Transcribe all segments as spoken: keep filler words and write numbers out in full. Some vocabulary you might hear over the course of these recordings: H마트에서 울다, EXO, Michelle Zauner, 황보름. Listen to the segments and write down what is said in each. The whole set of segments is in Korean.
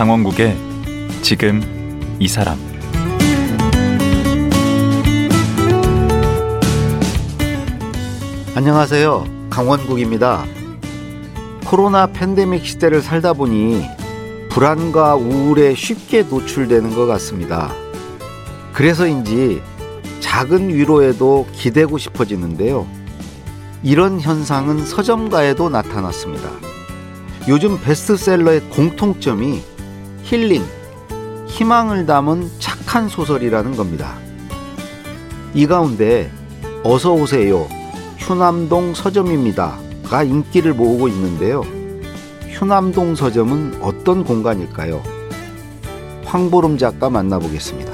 강원국의 지금 이 사람. 안녕하세요. 강원국입니다. 코로나 팬데믹 시대를 살다 보니 불안과 우울에 쉽게 노출되는 것 같습니다. 그래서인지 작은 위로에도 기대고 싶어지는데요. 이런 현상은 서점가에도 나타났습니다. 요즘 베스트셀러의 공통점이 힐링, 희망을 담은 착한 소설이라는 겁니다. 이 가운데 어서 오세요, 휴남동 서점입니다가 인기를 모으고 있는데요. 휴남동 서점은 어떤 공간일까요? 황보름 작가 만나보겠습니다.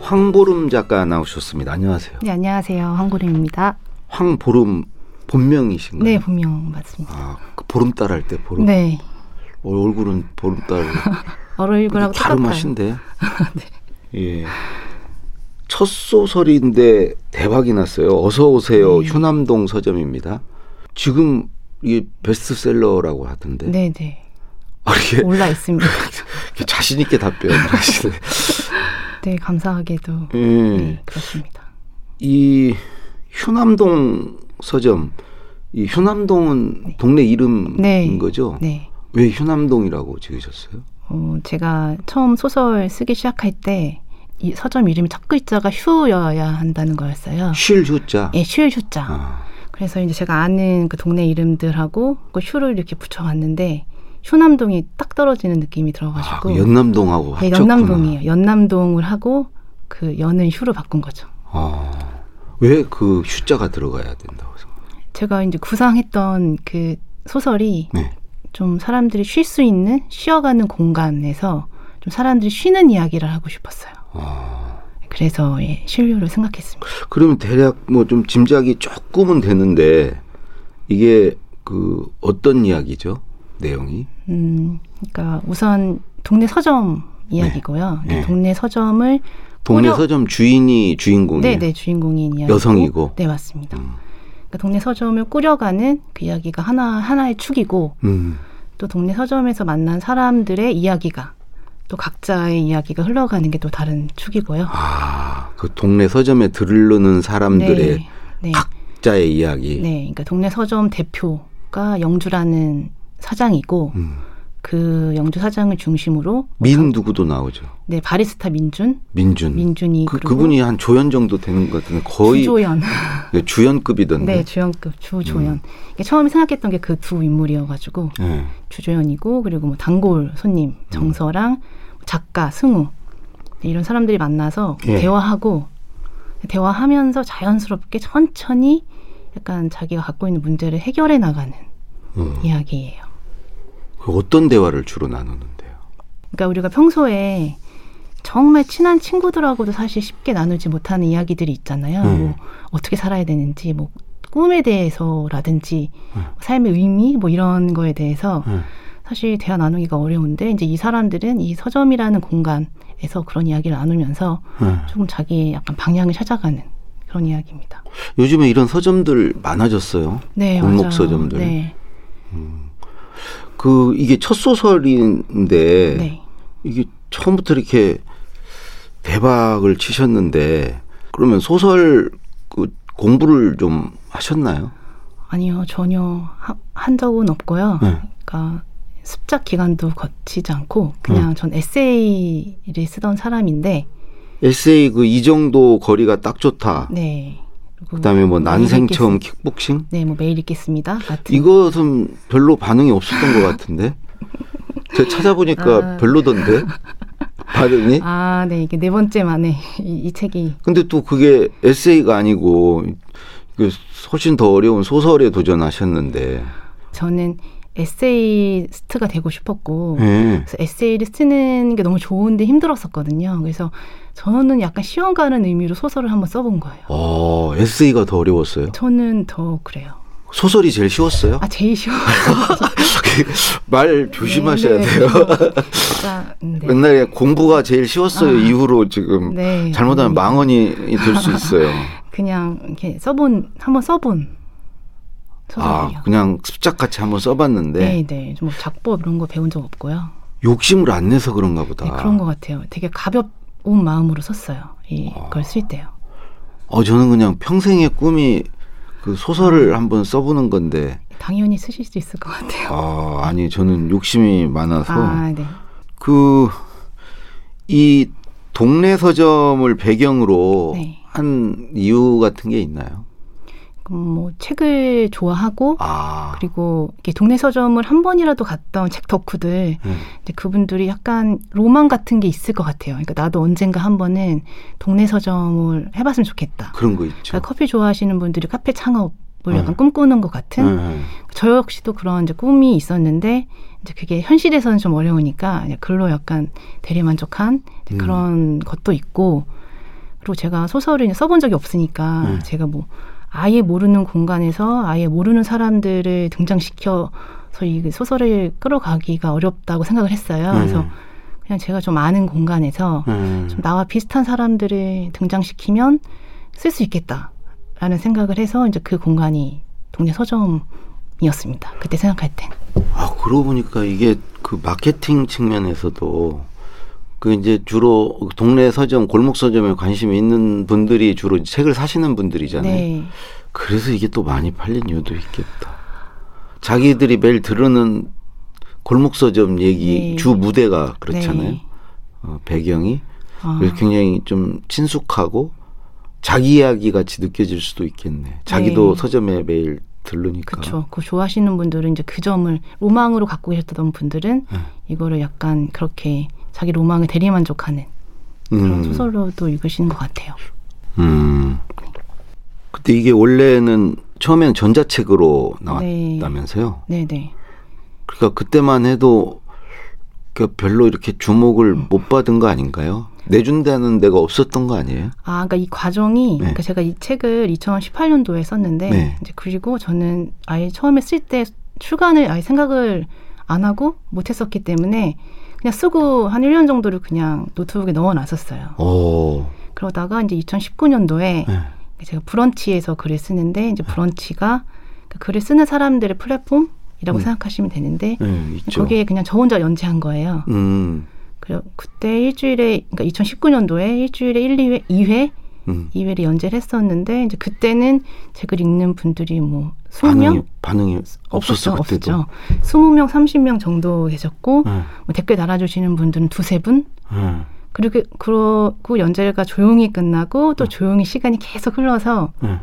황보름 작가 나오셨습니다. 안녕하세요. 네, 안녕하세요. 황보름입니다. 황보름 본명이신가요? 네, 본명 맞습니다. 아, 그 보름달 할 때 보름. 네. 얼굴은 보름달. 얼굴하고 똑같아요. 다름하신데. 네. 예. 첫 소설인데 대박이 났어요. 어서 오세요. 네. 휴남동 서점입니다. 지금 이게 베스트셀러라고 하던데. 네, 네. 아, 이게 올라 있습니다. 자신 있게 답변을 하시네. 네, 감사하게도. 예. 네, 그렇습니다. 이 휴남동 서점, 이 휴남동은 네. 동네 이름인 네. 거죠? 네. 왜 휴남동이라고 지으셨어요? 어, 제가 처음 소설 쓰기 시작할 때 이 서점 이름이 첫 글자가 휴여야 한다는 거였어요. 쉴 휴자. 예, 쉴 휴자. 아. 그래서 이제 제가 아는 그 동네 이름들하고 그 휴를 이렇게 붙여갔는데. 휴남동이 딱 떨어지는 느낌이 들어가지고. 아, 연남동하고 합쳤구나. 네, 연남동이에요. 연남동을 하고 그 연을 휴로 바꾼 거죠. 아, 왜 그 휴자가 들어가야 된다고 생각해요? 제가 이제 구상했던 그 소설이 네. 좀 사람들이 쉴 수 있는 쉬어가는 공간에서 좀 사람들이 쉬는 이야기를 하고 싶었어요. 아. 그래서 예, 쉴휴를 생각했습니다. 그러면 대략 뭐 좀 짐작이 조금은 되는데 이게 그 어떤 이야기죠? 내용이? 음, 그러니까 우선 동네 서점 이야기고요. 네. 네. 동네 서점을 동네 꾸려... 서점 주인이 주인공이에요. 네, 네, 주인공인 이야기. 여성이고. 네, 맞습니다. 음. 그러니까 동네 서점을 꾸려가는 그 이야기가 하나 하나의 축이고, 음. 또 동네 서점에서 만난 사람들의 이야기가 또 각자의 이야기가 흘러가는 게 또 다른 축이고요. 아, 그 동네 서점에 들르는 사람들의 네, 네. 각자의 이야기. 네, 그러니까 동네 서점 대표가 영주라는 사장이고 음. 그 영주 사장을 중심으로 민 누구도 나오죠. 네, 바리스타 민준. 민준. 민준이 그 그분이 한 조연 정도 되는 것 같은데 거의 주조연. 네, 주연급이던데. 네, 주연급 주조연. 음. 이게 처음에 생각했던 게 그 두 인물이어가지고 네. 주조연이고 그리고 뭐 단골 손님 정서랑 음. 작가 승우 이런 사람들이 만나서 예. 대화하고 대화하면서 자연스럽게 천천히 약간 자기가 갖고 있는 문제를 해결해 나가는. 음. 이야기예요. 그 어떤 대화를 주로 나누는데요? 그러니까 우리가 평소에 정말 친한 친구들하고도 사실 쉽게 나누지 못하는 이야기들이 있잖아요. 음. 뭐 어떻게 살아야 되는지, 뭐 꿈에 대해서라든지 음. 삶의 의미 뭐 이런 거에 대해서 음. 사실 대화 나누기가 어려운데 이제 이 사람들은 이 서점이라는 공간에서 그런 이야기를 나누면서 음. 조금 자기의 약간 방향을 찾아가는 그런 이야기입니다. 요즘에 이런 서점들 많아졌어요. 네, 골목 서점들. 네. 음. 그 이게 첫 소설인데 네. 이게 처음부터 이렇게 대박을 치셨는데 그러면 소설 그 공부를 좀 하셨나요? 아니요, 전혀 하, 한 적은 없고요. 네. 그러니까 습작 기간도 거치지 않고 그냥 네. 전 에세이를 쓰던 사람인데 에세이 그 이 정도 거리가 딱 좋다. 네. 그다음에 뭐 난생 처음 킥복싱? 네, 뭐 매일 읽겠습니다. 같은. 이것은 별로 반응이 없었던 것 같은데 제가 찾아보니까 아. 별로던데 반응이? 아, 네, 이게 네 번째 만에 이, 이 책이. 근데 또 그게 에세이가 아니고 훨씬 더 어려운 소설에 도전하셨는데. 저는 에세이스트가 되고 싶었고 네. 그래서 에세이를 쓰는 게 너무 좋은데 힘들었었거든요. 그래서 저는 약간 시험 가는 의미로 소설을 한번 써본 거예요. 어, 에세이가 더 어려웠어요? 저는 더 그래요. 소설이 제일 쉬웠어요? 아, 제일 쉬워요. 말 조심하셔야 네, 네, 돼요. 진짜, 네. 맨날 공부가 제일 쉬웠어요. 아, 이후로 지금 네, 잘못하면 아니요. 망언이 될 수 있어요. 그냥 이렇게 써본, 한번 써본 소설이요. 아, 그냥 습작같이 한번 써봤는데. 네, 네. 좀 작법 이런 거 배운 적 없고요. 욕심을 안 내서 그런가 보다. 네, 그런 것 같아요. 되게 가볍운 마음으로 썼어요. 이걸 어. 쓸 때요. 어, 저는 그냥 평생의 꿈이 그 소설을 한번 써보는 건데. 당연히 쓰실 수 있을 것 같아요. 아, 아니, 저는 욕심이 많아서. 아, 네. 그, 이 동네 서점을 배경으로 네. 한 이유 같은 게 있나요? 음, 뭐, 책을 좋아하고, 아. 그리고 이렇게 동네 서점을 한 번이라도 갔던 책 덕후들, 음. 이제 그분들이 약간 로망 같은 게 있을 것 같아요. 그러니까 나도 언젠가 한 번은 동네 서점을 해봤으면 좋겠다. 그런 거 있죠. 그러니까 커피 좋아하시는 분들이 카페 창업, 약간 네. 꿈꾸는 것 같은 네. 저 역시도 그런 이제 꿈이 있었는데 이제 그게 현실에서는 좀 어려우니까 글로 약간 대리만족한 음. 그런 것도 있고 그리고 제가 소설을 써본 적이 없으니까 네. 제가 뭐 아예 모르는 공간에서 아예 모르는 사람들을 등장시켜서 이 소설을 끌어가기가 어렵다고 생각을 했어요. 네. 그래서 그냥 제가 좀 아는 공간에서 네. 좀 나와 비슷한 사람들을 등장시키면 쓸 수 있겠다. 라는 생각을 해서 이제 그 공간이 동네 서점이었습니다. 그때 생각할 땐. 아, 그러고 보니까 이게 그 마케팅 측면에서도 그 이제 주로 동네 서점, 골목 서점에 관심이 있는 분들이 주로 책을 사시는 분들이잖아요. 네. 그래서 이게 또 많이 팔린 이유도 있겠다. 자기들이 매일 들으는 골목 서점 얘기, 네. 주 무대가 그렇잖아요. 네. 어, 배경이 아. 굉장히 좀 친숙하고 자기 이야기 같이 느껴질 수도 있겠네. 자기도 네. 서점에 매일 들르니까. 그렇죠. 그 좋아하시는 분들은 이제 그 점을 로망으로 갖고 계셨던 분들은 네. 이거를 약간 그렇게 자기 로망에 대리만족하는 그런 음. 소설로도 읽으시는 것 같아요. 음. 근데 이게 원래는 처음에는 전자책으로 나왔다면서요? 네네. 네. 그러니까 그때만 해도 별로 이렇게 주목을 음. 못 받은 거 아닌가요? 내준다는 데가 없었던 거 아니에요? 아, 그러니까 이 과정이 네. 그러니까 제가 이 책을 이천십팔 년도에 썼는데 네. 이제 그리고 저는 아예 처음에 쓸 때 출간을 아예 생각을 안 하고 못 했었기 때문에 그냥 쓰고 한 일 년 정도를 그냥 노트북에 넣어놨었어요. 오. 그러다가 이제 이천십구 년도에 네. 제가 브런치에서 글을 쓰는데 이제 브런치가 그러니까 글을 쓰는 사람들의 플랫폼이라고 음. 생각하시면 되는데 네, 거기에 그냥 저 혼자 연재한 거예요. 음. 그때 일주일에, 그러니까 이천십구 년도에 일주일에 일, 이 회, 이 회, 음. 이 회를 연재를 했었는데, 이제 그때는 제 글 읽는 분들이 뭐, 스무 명? 반응이, 반응이 없었어, 없었죠. 스무 명, 서른 명 정도 계셨고, 네. 뭐 댓글 달아주시는 분들은 두세 분? 네. 그리고, 그러고 연재가 조용히 끝나고, 또 네. 조용히 시간이 계속 흘러서, 네.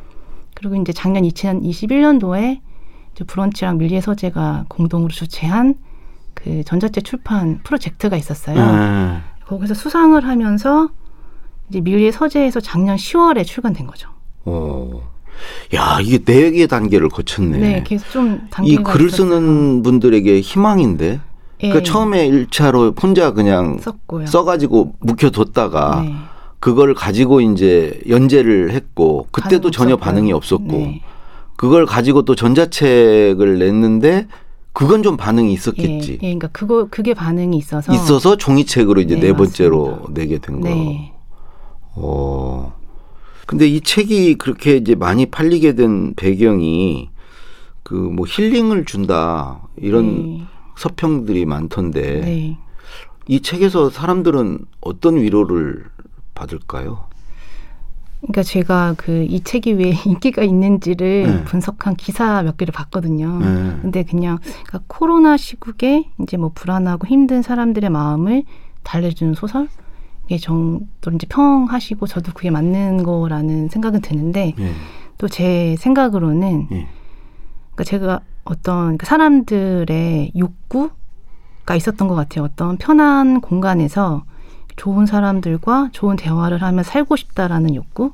그리고 이제 작년 이천이십일 년도에 이제 브런치랑 밀리의 서재가 공동으로 주최한 그 전자책 출판 프로젝트가 있었어요. 네. 거기서 수상을 하면서 이제 밀리의 서재에서 작년 시월에 출간된 거죠. 오, 야 이게 네 개 단계를 거쳤네. 네, 계속 좀 단계가 이 글을 있었어요. 쓰는 분들에게 희망인데. 예. 그러니까 처음에 일 차로 혼자 그냥 썼고요. 써가지고 묵혀뒀다가 네. 그걸 가지고 이제 연재를 했고 그때도 전혀 없었고요. 반응이 없었고 네. 그걸 가지고 또 전자책을 냈는데. 그건 좀 반응이 있었겠지. 예, 예, 그러니까 그거 그게 반응이 있어서 있어서 종이책으로 이제 네, 네 번째로 맞습니다. 내게 된 거. 네. 어. 근데 이 책이 그렇게 이제 많이 팔리게 된 배경이 그 뭐 힐링을 준다 이런 네. 서평들이 많던데 네. 이 책에서 사람들은 어떤 위로를 받을까요? 그러니까 제가 그 이 책이 왜 인기가 있는지를 네. 분석한 기사 몇 개를 봤거든요. 네. 근데 그냥 그러니까 코로나 시국에 이제 뭐 불안하고 힘든 사람들의 마음을 달래주는 소설? 이게 정도로 이제 평하시고 저도 그게 맞는 거라는 생각은 드는데 네. 또 제 생각으로는 네. 그러니까 제가 어떤 그러니까 사람들의 욕구가 있었던 것 같아요. 어떤 편한 공간에서 좋은 사람들과 좋은 대화를 하며 살고 싶다라는 욕구?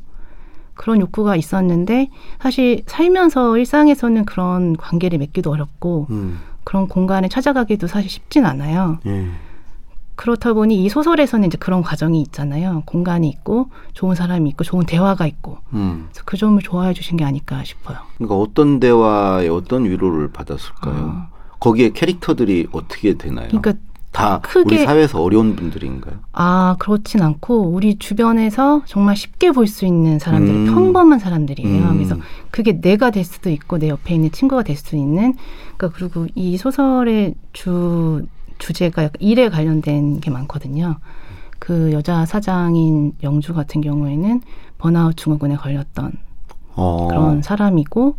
그런 욕구가 있었는데 사실 살면서 일상에서는 그런 관계를 맺기도 어렵고 음. 그런 공간에 찾아가기도 사실 쉽진 않아요. 예. 그렇다 보니 이 소설에서는 이제 그런 과정이 있잖아요. 공간이 있고 좋은 사람이 있고 좋은 대화가 있고 음. 그래서 그 점을 좋아해 주신 게 아닐까 싶어요. 그러니까 어떤 대화에 어떤 위로를 받았을까요? 아. 거기에 캐릭터들이 어떻게 되나요? 그러니까 다 크게 우리 사회에서 어려운 분들인가요? 아, 그렇진 않고 우리 주변에서 정말 쉽게 볼 수 있는 사람들이 음. 평범한 사람들이에요. 음. 그래서 그게 내가 될 수도 있고 내 옆에 있는 친구가 될 수 있는. 그러니까 그리고 이 소설의 주 주제가 일에 관련된 게 많거든요. 그 여자 사장인 영주 같은 경우에는 번아웃 증후군에 걸렸던 어. 그런 사람이고,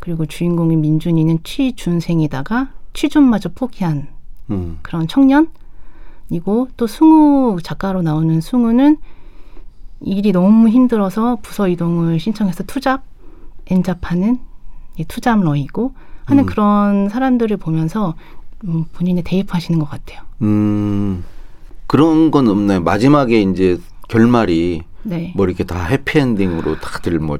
그리고 주인공인 민준이는 취준생이다가 취준마저 포기한 음. 그런 청년이고, 또 승우 작가로 나오는 승우는 일이 너무 힘들어서 부서 이동을 신청해서 투잡, 엔잡하는 이 투잡러이고 하는 음. 그런 사람들을 보면서 음, 본인에 대입하시는 것 같아요. 음, 그런 건 없나요? 마지막에 이제 결말이 네. 뭐 이렇게 다 해피엔딩으로 다들 뭐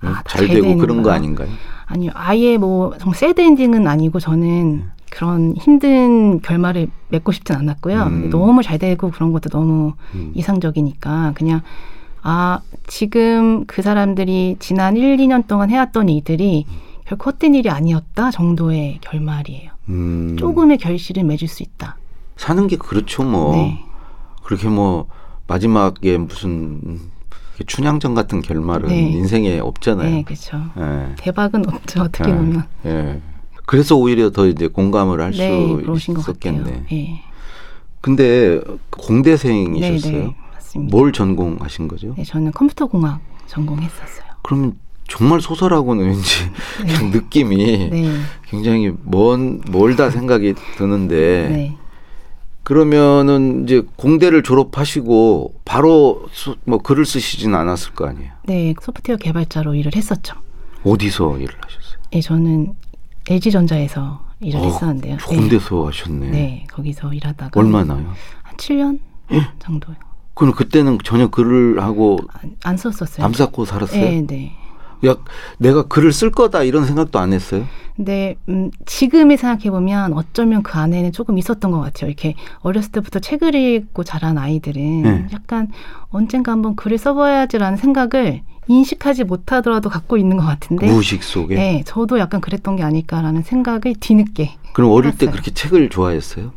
아, 잘 되고 그런 거 아닌가요? 아니요. 아예 뭐 정말 새드엔딩은 아니고 저는 그런 힘든 결말을 맺고 싶진 않았고요. 음. 너무 잘 되고 그런 것도 너무 음. 이상적이니까 그냥 아 지금 그 사람들이 지난 일, 이 년 동안 해왔던 일들이 음. 결코 헛된 일이 아니었다 정도의 결말이에요. 음. 조금의 결실을 맺을 수 있다. 사는 게 그렇죠, 뭐. 네. 그렇게 뭐 마지막에 무슨 춘향전 같은 결말은 네. 인생에 없잖아요. 네, 그렇죠. 네. 대박은 없죠, 어떻게 네. 보면. 네. 그래서 오히려 더 이제 공감을 할 수 네, 있었겠네. 네. 근데 공대생이셨어요? 네, 네, 맞습니다. 뭘 전공하신 거죠? 네, 저는 컴퓨터공학 전공했었어요. 그러면 정말 소설하고는 왠지 네. 느낌이 네. 굉장히 먼, 멀다 생각이 드는데 네. 그러면은 이제 공대를 졸업하시고 바로 소, 뭐 글을 쓰시진 않았을 거 아니에요? 네, 소프트웨어 개발자로 일을 했었죠. 어디서 일을 하셨어요? 네, 저는 엘지 전자에서 일을 어, 했었는데요. 좋은 데서 네. 하셨네. 네, 거기서 일하다가 얼마나요? 한 칠 년 예? 정도요. 그럼 그때는 전혀 글을 하고 안, 안 썼었어요. 남쌓고 살았어요? 네, 네. 야, 내가 글을 쓸 거다 이런 생각도 안 했어요? 근데 음, 지금에 생각해보면 어쩌면 그 안에는 조금 있었던 것 같아요. 이렇게 어렸을 때부터 책을 읽고 자란 아이들은 네. 약간 언젠가 한번 글을 써봐야지라는 생각을 인식하지 못하더라도 갖고 있는 것 같은데 무의식 속에? 네. 저도 약간 그랬던 게 아닐까라는 생각을 뒤늦게 그럼 어릴 해봤어요. 때 그렇게 책을 좋아했어요?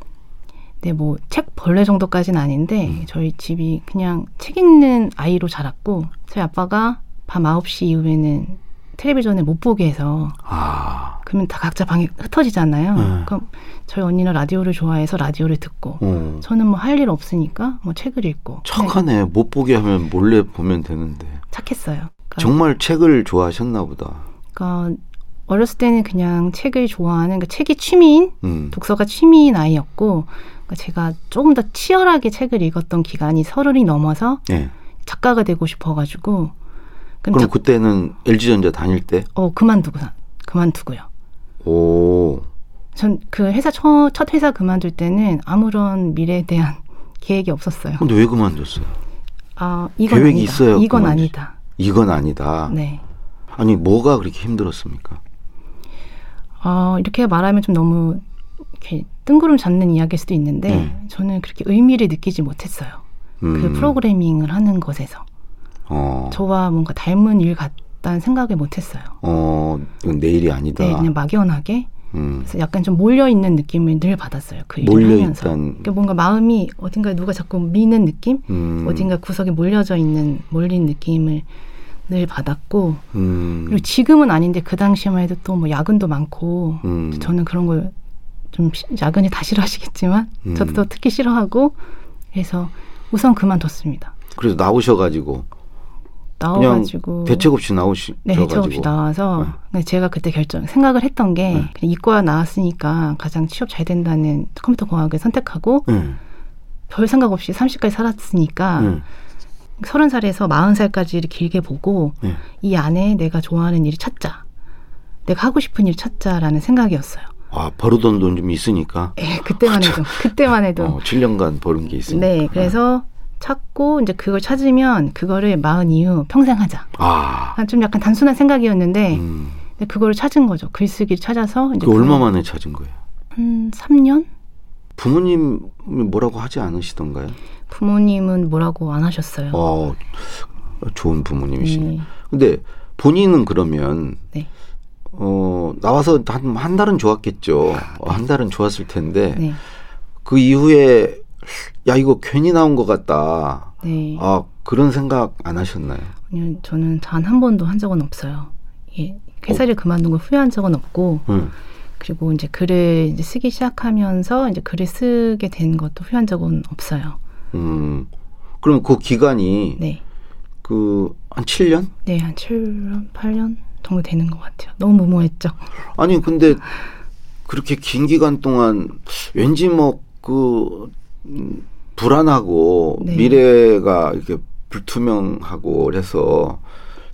네, 뭐 책 벌레 정도까지는 아닌데 음. 저희 집이 그냥 책 읽는 아이로 자랐고 저희 아빠가 밤 아홉 시 이후에는 텔레비전을 못 보게 해서 아. 그러면 다 각자 방에 흩어지잖아요. 네. 그럼 저희 언니는 라디오를 좋아해서 라디오를 듣고 음. 저는 뭐 할 일 없으니까 뭐 책을 읽고 착하네. 네. 못 보게 하면 몰래 보면 되는데 착했어요. 그러니까 정말 책을 좋아하셨나 보다. 그러니까 어렸을 때는 그냥 책을 좋아하는 그러니까 책이 취미인 음. 독서가 취미인 아이였고 그러니까 제가 조금 더 치열하게 책을 읽었던 기간이 서른이 넘어서 네. 작가가 되고 싶어가지고 그럼 자, 그때는 엘지전자 다닐 때? 어, 그만두고, 그만두고요. 오. 전 그 회사, 처, 첫 회사 그만둘 때는 아무런 미래에 대한 계획이 없었어요. 근데 왜 그만뒀어요? 아, 이건 계획이 아니다. 있어요. 이건 그만두시. 아니다. 이건 아니다. 네. 아니, 뭐가 그렇게 힘들었습니까? 어, 이렇게 말하면 좀 너무 이렇게 뜬구름 잡는 이야기일 수도 있는데, 음. 저는 그렇게 의미를 느끼지 못했어요. 음. 그 프로그래밍을 하는 것에서. 어. 저와 뭔가 닮은 일 같다는 생각을 못했어요. 어, 이건 내 일이 아니다. 네, 그냥 막연하게. 음. 그래서 약간 좀 몰려있는 느낌을 늘 받았어요. 그 일을 몰려 하면서. 그러니까 뭔가 마음이 어딘가에 누가 자꾸 미는 느낌? 음. 어딘가 구석에 몰려져 있는, 몰린 느낌을 늘 받았고. 음. 그리고 지금은 아닌데 그 당시만 해도 또 뭐 야근도 많고. 음. 저는 그런 걸 좀 야근이 다 싫어하시겠지만 음. 저도 특히 싫어하고. 그래서 우선 그만뒀습니다. 그래서 나오셔가지고. 나와가지고 대책 없이 나오시. 네, 대책 없이 나와서 네. 제가 그때 결정 생각을 했던 게 네. 이과 나왔으니까 가장 취업 잘 된다는 컴퓨터 공학을 선택하고 네. 별 생각 없이 서른까지 살았으니까 네. 서른 살에서 마흔 살까지를 길게 보고 네. 이 안에 내가 좋아하는 일을 찾자, 내가 하고 싶은 일 찾자라는 생각이었어요. 아, 벌어둔 돈 좀 있으니까. 네, 그때만 해도 그때만 해도 어, 칠 년간 벌은 게 있으니까. 네, 그래서. 찾고 이제 그걸 찾으면 그거를 마흔 이후 평생 하자. 아. 좀 약간 단순한 생각이었는데 음. 그거를 찾은 거죠. 글쓰기를 찾아서. 이제 그 얼마 만에 찾은 거예요? 한 삼 년? 부모님이 뭐라고 하지 않으시던가요? 부모님은 뭐라고 안 하셨어요. 어, 좋은 부모님이시네요. 네. 근데 본인은 그러면 네. 어, 나와서 한, 한 달은 좋았겠죠. 어, 한 달은 좋았을 텐데 네. 그 이후에 야 이거 괜히 나온 것 같다. 네. 아 그런 생각 안 하셨나요? 아니요, 저는 단 한 번도 한 적은 없어요. 예, 회사를 어. 그만둔 걸 후회한 적은 없고. 음. 그리고 이제 글을 이제 쓰기 시작하면서 이제 글을 쓰게 된 것도 후회한 적은 없어요. 음, 그럼 그 기간이 네. 그 한 칠 년? 네, 한 칠 년, 팔 년 정도 되는 것 같아요. 너무 무모했죠. 아니, 근데 그렇게 긴 기간 동안 왠지 뭐 그 음, 불안하고 네. 미래가 이렇게 불투명하고 그래서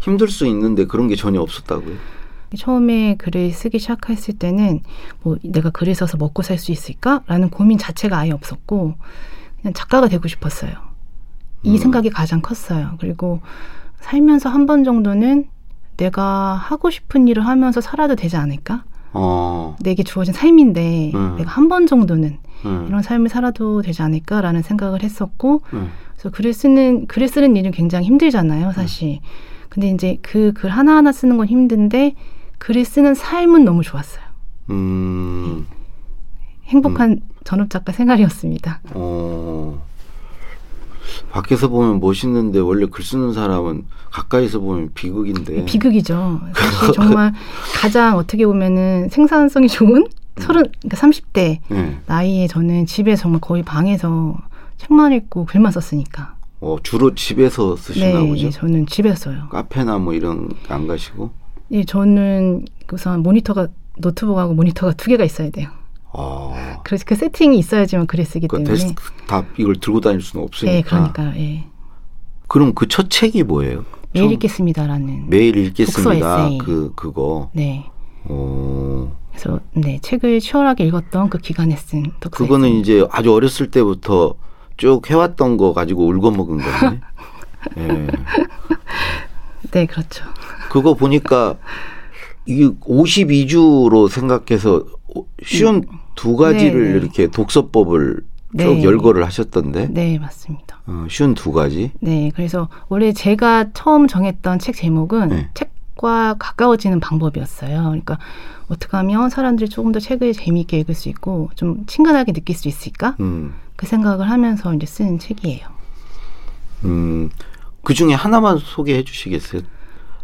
힘들 수 있는데 그런 게 전혀 없었다고요? 처음에 글을 쓰기 시작했을 때는 뭐 내가 글을 써서 먹고 살 수 있을까라는 고민 자체가 아예 없었고 그냥 작가가 되고 싶었어요. 이 음. 생각이 가장 컸어요. 그리고 살면서 한 번 정도는 내가 하고 싶은 일을 하면서 살아도 되지 않을까? 어. 내게 주어진 삶인데 음. 내가 한 번 정도는 음. 이런 삶을 살아도 되지 않을까라는 생각을 했었고 음. 그래서 글을 쓰는 글을 쓰는 일은 굉장히 힘들잖아요, 사실. 음. 근데 이제 그 글 하나하나 쓰는 건 힘든데 글을 쓰는 삶은 너무 좋았어요. 음. 행복한 음. 전업작가 생활이었습니다. 어. 밖에서 보면 멋있는데 원래 글 쓰는 사람은 가까이서 보면 비극인데. 비극이죠. 사실 정말 가장 어떻게 보면은 생산성이 좋은 서른, 그러니까 삼십 대 네. 나이에 저는 집에 정말 거의 방에서 책만 읽고 글만 썼으니까. 어, 주로 집에서 쓰시나 네, 보죠? 네. 저는 집에서 써요. 카페나 뭐 이런 안 가시고? 네. 저는 우선 모니터가 노트북하고 모니터가 두 개가 있어야 돼요. 아. 그래서 그 세팅이 있어야지만 글을 쓰기 그러니까 때문에. 데스크탑 이걸 들고 다닐 수는 없으니까. 네. 그러니까요. 네. 그럼 그 첫 책이 뭐예요? 매일 읽겠습니다라는. 매일 읽겠습니다. 그, 그거. 네. 오. 그래서 네, 책을 치열하게 읽었던 그 기간에 쓴 독서. 그거는 이제 아주 어렸을 때부터 쭉 해왔던 거 가지고 울고 먹은 거네. 네. 네, 그렇죠. 그거 보니까 이게 오십이 주로 생각해서 쉬운 네. 두 가지를 네, 이렇게 네. 독서법을 네. 쭉 열거를 하셨던데. 네, 맞습니다. 어, 쉬운 두 가지. 네, 그래서 원래 제가 처음 정했던 책 제목은 네. 책과 가까워지는 방법이었어요. 그러니까 어떻게 하면 사람들이 조금 더 책을 재미있게 읽을 수 있고 좀 친근하게 느낄 수 있을까? 음. 그 생각을 하면서 이제 쓴 책이에요. 음, 그 중에 하나만 소개해 주시겠어요?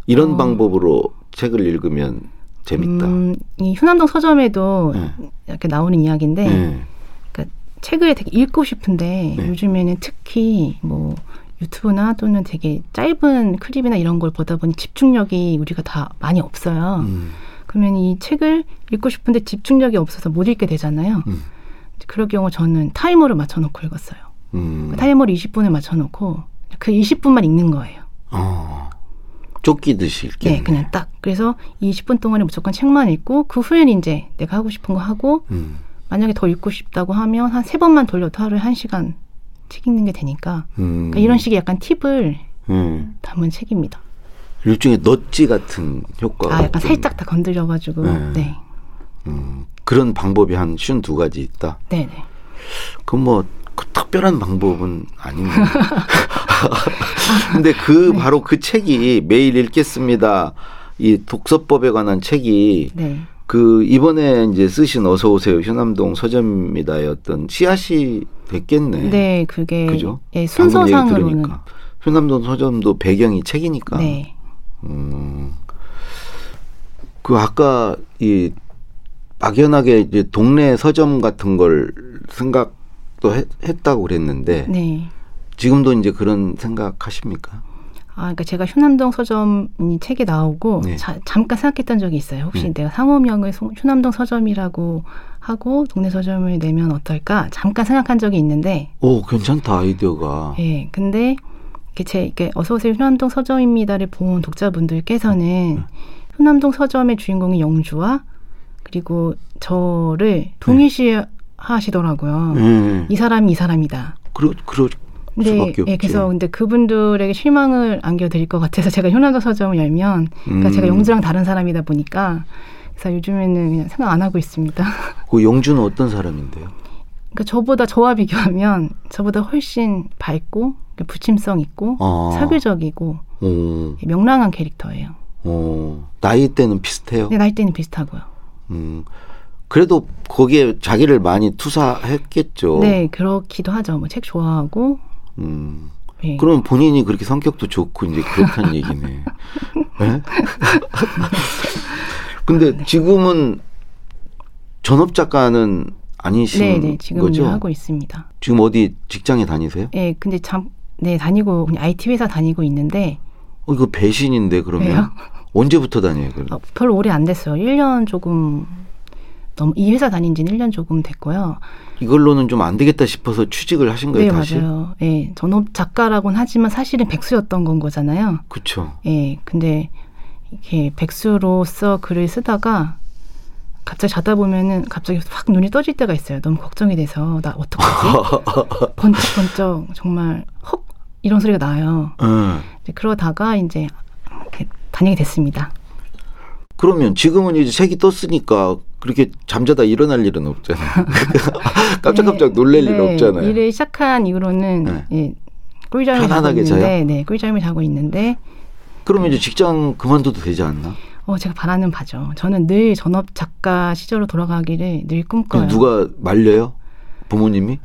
이런 어, 방법으로 책을 읽으면 재밌다. 음, 이 휴남동 서점에도 네. 이렇게 나오는 이야기인데, 네. 그러니까 책을 되게 읽고 싶은데 네. 요즘에는 특히 뭐 유튜브나 또는 되게 짧은 클립이나 이런 걸 보다 보니 집중력이 우리가 다 많이 없어요. 음. 그러면 이 책을 읽고 싶은데 집중력이 없어서 못 읽게 되잖아요. 음. 그럴 경우 저는 타이머를 맞춰놓고 읽었어요. 음. 그 타이머를 이십 분을 맞춰놓고 그 이십 분만 읽는 거예요. 어, 쫓기듯이 읽겠네. 네, 그냥 딱. 그래서 이십 분 동안에 무조건 책만 읽고 그 후에는 이제 내가 하고 싶은 거 하고 음. 만약에 더 읽고 싶다고 하면 한 세 번만 돌려도 하루에 한 시간 책 읽는 게 되니까 음. 그러니까 이런 식의 약간 팁을 음. 담은 책입니다. 일종의 넛지 같은 효과가. 아, 약간 살짝 다 건드려가지고. 네. 네. 음, 그런 방법이 한 쉰 두 가지 있다. 네네. 그럼 뭐 그 특별한 방법은 아닌데. 근데 그 네. 바로 그 책이 매일 읽겠습니다. 이 독서법에 관한 책이 네. 그 이번에 이제 쓰신 어서 오세요 휴남동 서점입니다의 어떤 씨앗이 됐겠네. 네, 그게 그죠? 예, 순서상으로는 휴남동 서점도 배경이 책이니까. 네. 음, 그 아까 이 막연하게 이제 동네 서점 같은 걸 생각도 했, 했다고 그랬는데 네. 지금도 이제 그런 생각하십니까? 아, 그러니까 제가 휴남동 서점 책이 나오고 네. 자, 잠깐 생각했던 적이 있어요. 혹시 네. 내가 상호명을 휴남동 서점이라고 하고 동네 서점을 내면 어떨까? 잠깐 생각한 적이 있는데. 오, 괜찮다 아이디어가. 네, 근데 이렇게 제 이렇게 어서 오세요 휴남동 서점입니다를 본 독자분들께서는 네. 휴남동 서점의 주인공이 영주와 그리고 저를 동일시 네. 하시더라고요. 네. 이 사람이 이 사람이다. 그러, 그럴 네, 수밖에 없죠. 네, 그래서 근데 그분들에게 실망을 안겨드릴 것 같아서 제가 휴남동 서점을 열면 그러니까 음. 제가 영주랑 다른 사람이다 보니까 그래서 요즘에는 그냥 생각 안 하고 있습니다. 그 영주는 어떤 사람인데요? 그러니까 저보다 저와 비교하면 저보다 훨씬 밝고 부침성 있고 아. 사교적이고 음. 명랑한 캐릭터예요. 어. 나이대는 비슷해요? 네, 나이대는 비슷하고요. 음. 그래도 거기에 자기를 많이 투사했겠죠. 네, 그렇기도 하죠. 뭐 책 좋아하고. 음. 네. 그럼 본인이 그렇게 성격도 좋고 이제 그렇다는 얘기네. 네? 근데 지금은 전업 작가는 아니신 거죠? 네, 지금 일하고 있습니다. 지금 어디 직장에 다니세요? 네, 근데 참, 네 다니고 그냥 아이티 회사 다니고 있는데. 어, 이거 배신인데 그러면 왜요? 언제부터 다녀요? 그럼? 아, 별로 오래 안 됐어요. 일 년 조금 넘. 이 회사 다닌 지는 일 년 조금 됐고요. 이걸로는 좀 안 되겠다 싶어서 취직을 하신 거예요, 네, 다시? 네, 맞아요. 네, 전업 작가라고는 하지만 사실은 백수였던 건 거잖아요. 그렇죠. 네, 근데 이렇게 백수로서 글을 쓰다가 갑자기 자다 보면은 갑자기 확 눈이 떠질 때가 있어요. 너무 걱정이 돼서 나 어떡하지? 번쩍번쩍 정말 헉 이런 소리가 나요. 음. 이제 그러다가 이제 이렇게 단행이 됐습니다. 그러면 지금은 이제 책이 떴으니까 그렇게 잠자다 일어날 일은 없잖아요. 깜짝깜짝 놀랄 네, 일 없잖아요. 일을 시작한 이후로는 네. 예, 꿀잠을 편안하게 자고 있는데, 네, 꿀잠을 자고 있는데. 그러면 이제 직장 그만둬도 되지 않나? 어, 제가 바라는 바죠. 저는 늘 전업 작가 시절로 돌아가기를 늘 꿈꿔요. 누가 말려요? 부모님이?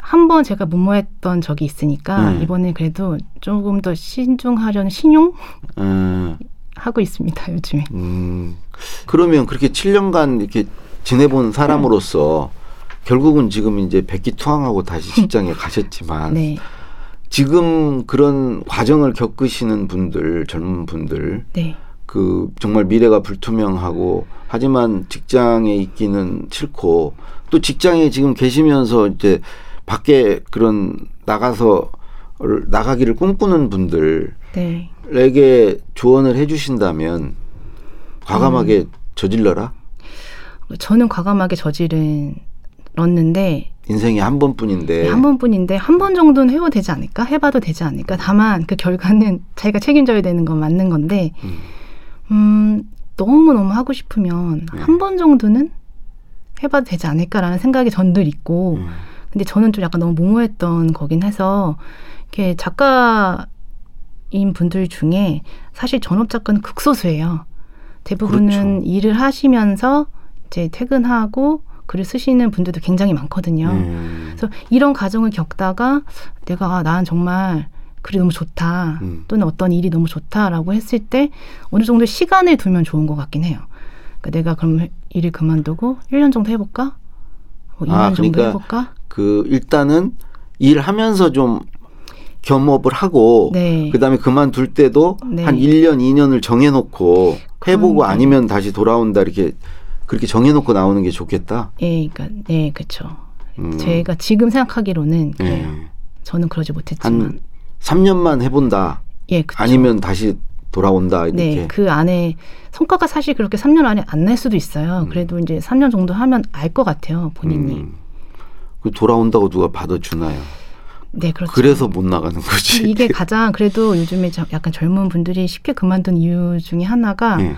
한 번 제가 무모했던 적이 있으니까 네. 이번에 그래도 조금 더 신중하려는 신용? 음. 하고 있습니다, 요즘에. 음. 그러면 그렇게 칠 년간 이렇게 지내본 사람으로서 결국은 지금 이제 백기투항하고 다시 직장에 가셨지만 네. 지금 그런 과정을 겪으시는 분들, 젊은 분들 네. 그 정말 미래가 불투명하고 하지만 직장에 있기는 싫고 또 직장에 지금 계시면서 이제 밖에 그런 나가서 나가기를 꿈꾸는 분들에게 네. 조언을 해 주신다면 과감하게 음. 저질러라? 저는 과감하게 저지른 렀는데 인생이 한 번뿐인데 한 번뿐인데 한 번 정도는 해도 되지 않을까? 해봐도 되지 않을까? 다만 그 결과는 자기가 책임져야 되는 건 맞는 건데 음. 음, 너무너무 하고 싶으면 네. 한 번 정도는 해봐도 되지 않을까라는 생각이 전 늘 있고 음. 근데 저는 좀 약간 너무 모모했던 거긴 해서 이렇게 작가인 분들 중에 사실 전업 작가는 극소수예요. 대부분은 그렇죠. 일을 하시면서 이제 퇴근하고 글을 쓰시는 분들도 굉장히 많거든요. 음. 그래서 이런 과정을 겪다가 내가 아, 난 정말 글이 너무 좋다 음. 또는 어떤 일이 너무 좋다라고 했을 때 어느 정도 시간을 두면 좋은 것 같긴 해요. 그러니까 내가 그럼 일을 그만두고 일 년 정도 해볼까? 뭐 이 년 아, 정도 그러니까 해볼까? 그 일단은 일하면서 좀 겸업을 하고 네. 그다음에 그만둘 때도 네. 한 일 년, 이 년을 정해놓고 해보고 그럼, 아니면 다시 돌아온다 이렇게 그렇게 정해놓고 나오는 게 좋겠다? 예, 그러니까 네, 그렇죠. 음. 제가 지금 생각하기로는 그래요. 예. 저는 그러지 못했지만 한 삼 년만 해본다. 예, 그렇죠. 아니면 다시 돌아온다. 이렇게. 네, 그 안에 성과가 사실 그렇게 삼 년 안에 안 날 수도 있어요. 음. 그래도 이제 삼 년 정도 하면 알 것 같아요, 본인이. 음. 돌아온다고 누가 받아주나요? 네, 그렇죠. 그래서 못 나가는 거지. 이게 가장 그래도 요즘에 약간 젊은 분들이 쉽게 그만둔 이유 중에 하나가 예.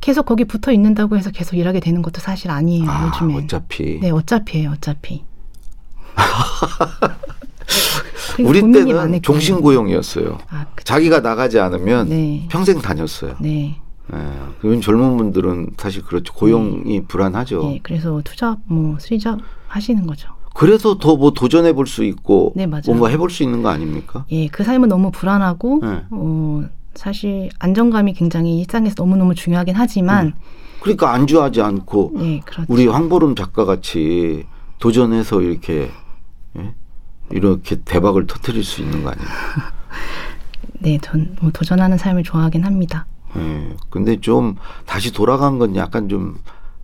계속 거기 붙어 있는다고 해서 계속 일하게 되는 것도 사실 아니에요. 아, 요즘에. 어차피. 네, 어차피예요. 어차피. 우리 때는 종신고용이었어요. 아, 자기가 나가지 않으면 네. 평생 다녔어요. 네. 네. 젊은 분들은 사실 그렇죠. 고용이 네. 불안하죠. 네, 그래서 투잡, 뭐 쓰리잡 하시는 거죠. 그래서 더 뭐 도전해 볼 수 있고 네, 뭔가 해볼 수 있는 거 아닙니까? 예, 그 삶은 너무 불안하고 네. 어, 사실 안정감이 굉장히 일상에서 너무너무 중요하긴 하지만 음. 그러니까 안주하지 않고 네, 그렇죠. 우리 황보름 작가같이 도전해서 이렇게 예? 이렇게 대박을 터뜨릴 수 있는 거 아니에요? 네, 전 뭐 도전하는 삶을 좋아하긴 합니다. 예, 근데 좀 다시 돌아간 건 약간 좀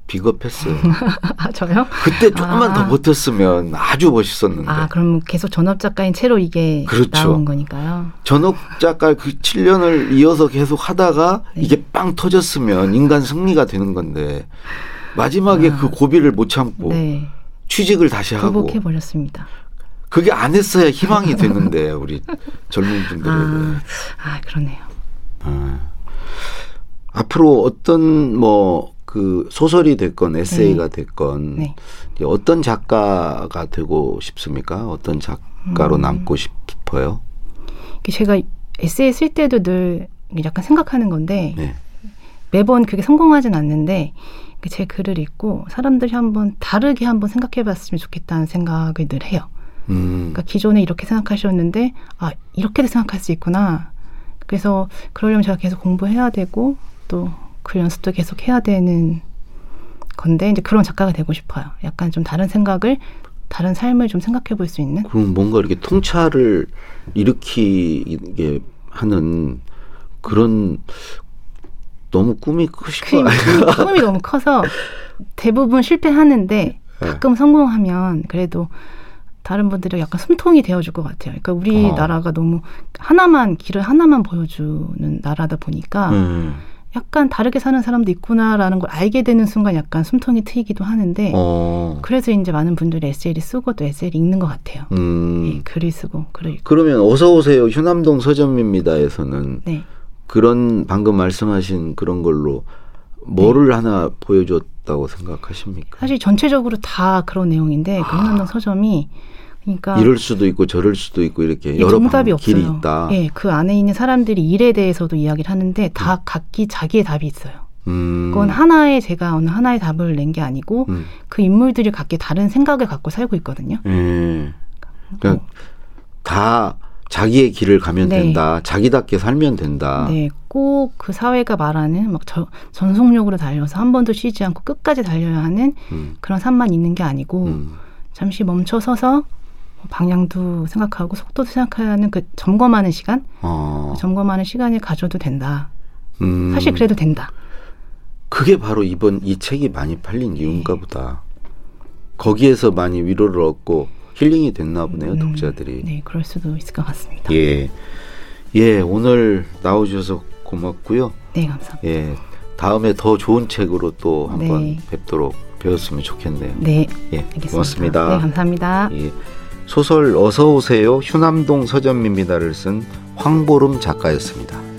비겁했어요. 아, 저요? 그때 조금만 아. 더 버텼으면 아주 멋있었는데. 아, 그럼 계속 전업 작가인 채로 이게 그렇죠. 나온 거니까요. 전업 작가 그 칠 년을 이어서 계속 하다가 네. 이게 빵 터졌으면 인간 승리가 되는 건데 마지막에 아. 그 고비를 못 참고 네. 취직을 다시 하고 극복해 버렸습니다. 그게 안 했어야 희망이 되는데 우리 젊은 분들에게. 아, 아 그러네요. 아. 앞으로 어떤 뭐 그 소설이 됐건 에세이가 됐건 네. 네. 어떤 작가가 되고 싶습니까? 어떤 작가로 음. 남고 싶어요? 제가 에세이 쓸 때도 늘 약간 생각하는 건데 네. 매번 그게 성공하진 않는데 제 글을 읽고 사람들이 한번 다르게 한번 생각해봤으면 좋겠다는 생각을 늘 해요. 음. 그러니까 기존에 이렇게 생각하셨는데 아 이렇게도 생각할 수 있구나. 그래서 그러려면 제가 계속 공부해야 되고 또 글 연습도 계속 해야 되는 건데 이제 그런 작가가 되고 싶어요. 약간 좀 다른 생각을 다른 삶을 좀 생각해 볼 수 있는. 그럼 뭔가 이렇게 통찰을 일으키게 하는 그런 너무 꿈이 크시고 꿈이 너무 커서 대부분 실패하는데 가끔 네. 성공하면 그래도 다른 분들이 약간 숨통이 되어줄 것 같아요. 그러니까 우리나라가 아. 너무 하나만 길을 하나만 보여주는 나라다 보니까 음. 약간 다르게 사는 사람도 있구나라는 걸 알게 되는 순간 약간 숨통이 트이기도 하는데 어. 그래서 이제 많은 분들이 에세이를 쓰고 또 에세이를 읽는 것 같아요. 음. 예, 글을 쓰고 글을 읽고. 그러면 어서 오세요 휴남동 서점입니다에서는 네. 그런 방금 말씀하신 그런 걸로 뭐를 네. 하나 보여줬다고 생각하십니까? 사실 전체적으로 다 그런 내용인데 아. 그 휴남동 서점이 그러니까 이럴 수도 있고 저럴 수도 있고 이렇게 예, 여러 정답이 방, 길이 있다. 예, 그 안에 있는 사람들이 일에 대해서도 이야기를 하는데 다 음. 각기 자기의 답이 있어요. 음. 그건 하나의 제가 어느 하나의 답을 낸 게 아니고 음. 그 인물들이 각기 다른 생각을 갖고 살고 있거든요. 음. 그러니까 어. 다 자기의 길을 가면 네. 된다. 자기답게 살면 된다. 네, 꼭 그 사회가 말하는 막 저, 전속력으로 달려서 한 번도 쉬지 않고 끝까지 달려야 하는 음. 그런 삶만 있는 게 아니고 음. 잠시 멈춰서서 방향도 생각하고 속도도 생각하는 그 점검하는 시간, 어. 그 점검하는 시간을 가져도 된다. 음. 사실 그래도 된다. 그게 바로 이번 이 책이 많이 팔린 이유인가 네. 보다. 거기에서 많이 위로를 얻고 힐링이 됐나 보네요, 음. 독자들이. 네, 그럴 수도 있을 것 같습니다. 예, 예, 오늘 나와주셔서 고맙고요. 네, 감사합니다. 예, 다음에 더 좋은 책으로 또 한번 네. 뵙도록 배웠으면 좋겠네요. 네, 예, 알겠습니다. 고맙습니다. 네, 감사합니다. 예. 소설 어서오세요 휴남동 서점입니다를 쓴 황보름 작가였습니다.